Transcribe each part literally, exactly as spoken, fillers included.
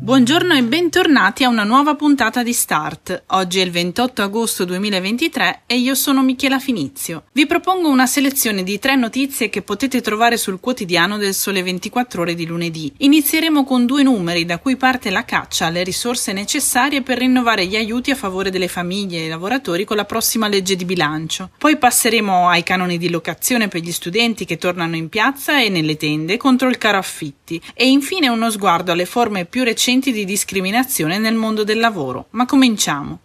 Buongiorno e bentornati a una nuova puntata di Start. Oggi è il ventotto agosto duemilaventitré e io sono Michela Finizio. Vi propongo una selezione di tre notizie che potete trovare sul quotidiano del Sole ventiquattro Ore di lunedì. Inizieremo con due numeri da cui parte la caccia alle risorse necessarie per rinnovare gli aiuti a favore delle famiglie e dei lavoratori con la prossima legge di bilancio. Poi passeremo ai canoni di locazione per gli studenti che tornano in piazza e nelle tende contro il caro affitti. E infine uno sguardo alle forme più recenti di discriminazione nel mondo del lavoro. Ma cominciamo.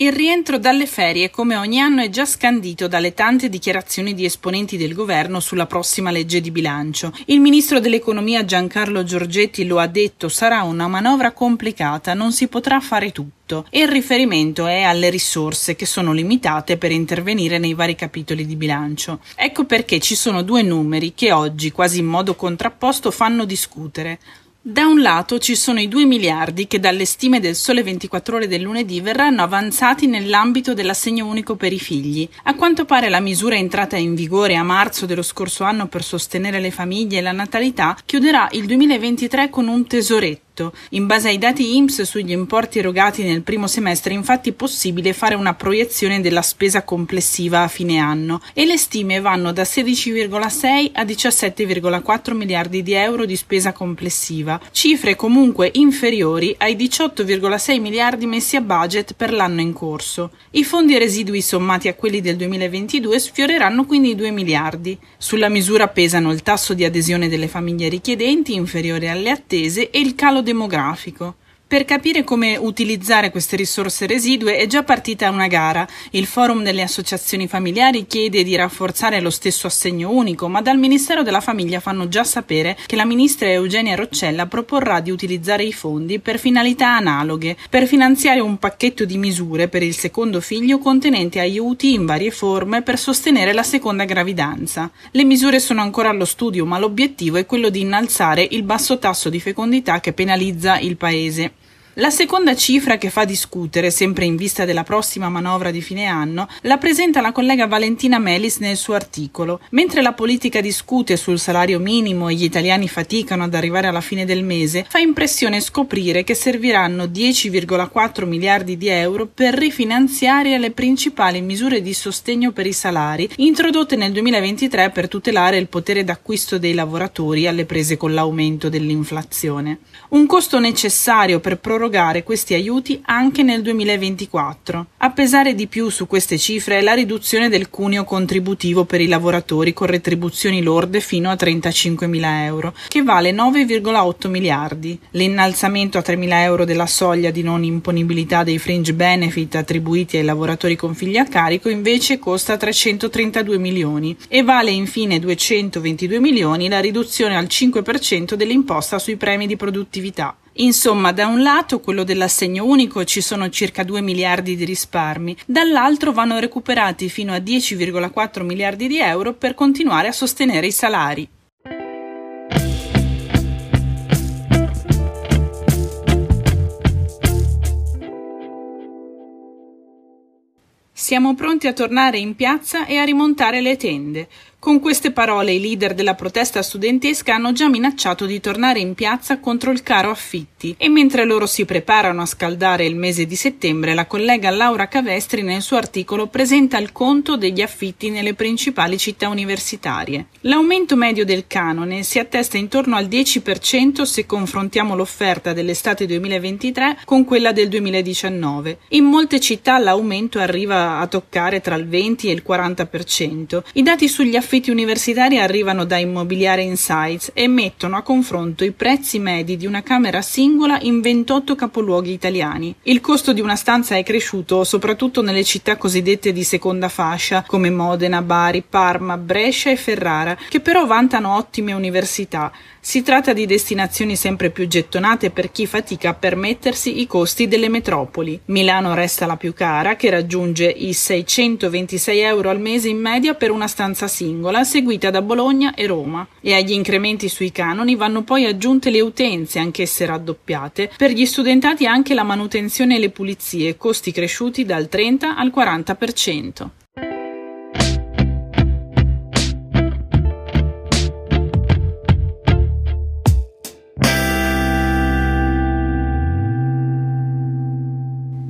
Il rientro dalle ferie, come ogni anno, è già scandito dalle tante dichiarazioni di esponenti del governo sulla prossima legge di bilancio. Il ministro dell'economia Giancarlo Giorgetti lo ha detto: sarà una manovra complicata, non si potrà fare tutto. E il riferimento è alle risorse, che sono limitate per intervenire nei vari capitoli di bilancio. Ecco perché ci sono due numeri che oggi, quasi in modo contrapposto, fanno discutere. Da un lato ci sono i due miliardi che dalle stime del Sole ventiquattro Ore del lunedì verranno avanzati nell'ambito dell'assegno unico per i figli. A quanto pare la misura, entrata in vigore a marzo dello scorso anno per sostenere le famiglie e la natalità, chiuderà il duemilaventitré con un tesoretto. In base ai dati I N P S sugli importi erogati nel primo semestre, infatti, è possibile fare una proiezione della spesa complessiva a fine anno, e le stime vanno da sedici virgola sei a diciassette virgola quattro miliardi di euro di spesa complessiva, cifre comunque inferiori ai diciotto virgola sei miliardi messi a budget per l'anno in corso. I fondi residui sommati a quelli del duemilaventidue sfioreranno quindi i due miliardi. Sulla misura pesano il tasso di adesione delle famiglie richiedenti, inferiore alle attese, e il calo demografico. Per capire come utilizzare queste risorse residue è già partita una gara. Il forum delle associazioni familiari chiede di rafforzare lo stesso assegno unico, ma dal Ministero della Famiglia fanno già sapere che la ministra Eugenia Roccella proporrà di utilizzare i fondi per finalità analoghe, per finanziare un pacchetto di misure per il secondo figlio contenente aiuti in varie forme per sostenere la seconda gravidanza. Le misure sono ancora allo studio, ma l'obiettivo è quello di innalzare il basso tasso di fecondità che penalizza il paese. La seconda cifra che fa discutere, sempre in vista della prossima manovra di fine anno, la presenta la collega Valentina Melis nel suo articolo. Mentre la politica discute sul salario minimo e gli italiani faticano ad arrivare alla fine del mese, fa impressione scoprire che serviranno dieci virgola quattro miliardi di euro per rifinanziare le principali misure di sostegno per i salari, introdotte nel duemilaventitré per tutelare il potere d'acquisto dei lavoratori alle prese con l'aumento dell'inflazione. Un costo necessario per prorogare questi aiuti anche nel duemilaventiquattro. A pesare di più su queste cifre è la riduzione del cuneo contributivo per i lavoratori con retribuzioni lorde fino a trentacinquemila euro, che vale nove virgola otto miliardi, l'innalzamento a tremila euro della soglia di non imponibilità dei fringe benefit attribuiti ai lavoratori con figli a carico invece costa trecentotrentadue milioni, e vale infine duecentoventidue milioni la riduzione al cinque per cento dell'imposta sui premi di produttività. Insomma, da un lato, quello dell'assegno unico, ci sono circa due miliardi di risparmi, dall'altro vanno recuperati fino a dieci virgola quattro miliardi di euro per continuare a sostenere i salari. Siamo pronti a tornare in piazza e a rimontare le tende. Con queste parole i leader della protesta studentesca hanno già minacciato di tornare in piazza contro il caro affitti, e mentre loro si preparano a scaldare il mese di settembre, la collega Laura Cavestri nel suo articolo presenta il conto degli affitti nelle principali città universitarie. L'aumento medio del canone si attesta intorno al dieci per cento se confrontiamo l'offerta dell'estate duemilaventitré con quella del duemiladiciannove. In molte città l'aumento arriva a toccare tra il venti e il quaranta per cento. I dati sugli affitti affitti universitari arrivano da Immobiliare Insights e mettono a confronto i prezzi medi di una camera singola in ventotto capoluoghi italiani. Il costo di una stanza è cresciuto soprattutto nelle città cosiddette di seconda fascia, come Modena, Bari, Parma, Brescia e Ferrara, che però vantano ottime università. Si tratta di destinazioni sempre più gettonate per chi fatica a permettersi i costi delle metropoli. Milano resta la più cara, che raggiunge i seicentoventisei euro al mese in media per una stanza singola, seguita da Bologna e Roma. E agli incrementi sui canoni vanno poi aggiunte le utenze, anch'esse raddoppiate, per gli studentati anche la manutenzione e le pulizie, costi cresciuti dal trenta al quaranta per cento.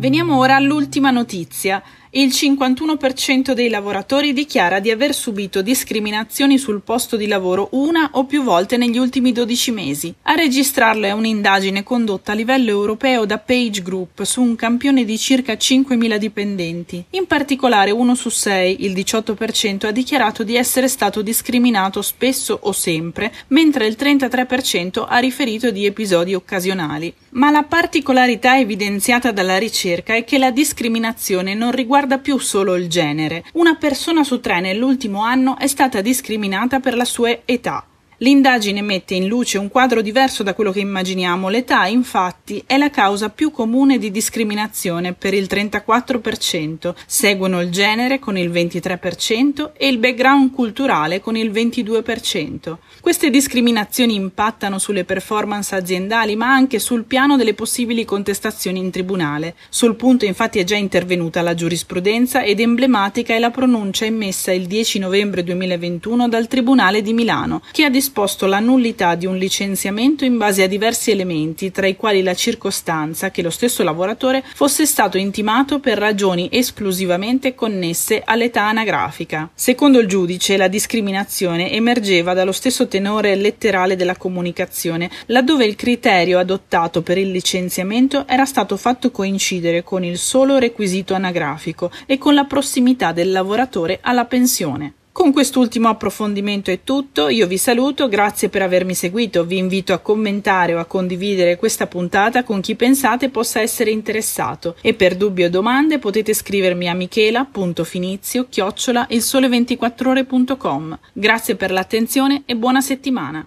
Veniamo ora all'ultima notizia. Il cinquantuno per cento dei lavoratori dichiara di aver subito discriminazioni sul posto di lavoro una o più volte negli ultimi dodici mesi. A registrarlo è un'indagine condotta a livello europeo da Page Group su un campione di circa cinquemila dipendenti. In particolare uno su sei, il diciotto per cento, ha dichiarato di essere stato discriminato spesso o sempre, mentre il trentatré per cento ha riferito di episodi occasionali. Ma la particolarità evidenziata dalla ricerca è che la discriminazione non riguarda più solo il genere. Una persona su tre nell'ultimo anno è stata discriminata per la sua età. L'indagine mette in luce un quadro diverso da quello che immaginiamo. L'età, infatti, è la causa più comune di discriminazione per il trentaquattro per cento, seguono il genere con il ventitré per cento e il background culturale con il ventidue per cento. Queste discriminazioni impattano sulle performance aziendali, ma anche sul piano delle possibili contestazioni in tribunale. Sul punto, infatti, è già intervenuta la giurisprudenza ed emblematica è la pronuncia emessa il dieci novembre duemilaventuno dal Tribunale di Milano, che ha disposto la nullità di un licenziamento in base a diversi elementi, tra i quali la circostanza che lo stesso lavoratore fosse stato intimato per ragioni esclusivamente connesse all'età anagrafica. Secondo il giudice, la discriminazione emergeva dallo stesso tenore letterale della comunicazione, laddove il criterio adottato per il licenziamento era stato fatto coincidere con il solo requisito anagrafico e con la prossimità del lavoratore alla pensione. Con quest'ultimo approfondimento è tutto, io vi saluto, grazie per avermi seguito, vi invito a commentare o a condividere questa puntata con chi pensate possa essere interessato e per dubbi o domande potete scrivermi a michela punto finizio chiocciola il sole ventiquattro ore punto com. Grazie per l'attenzione e buona settimana!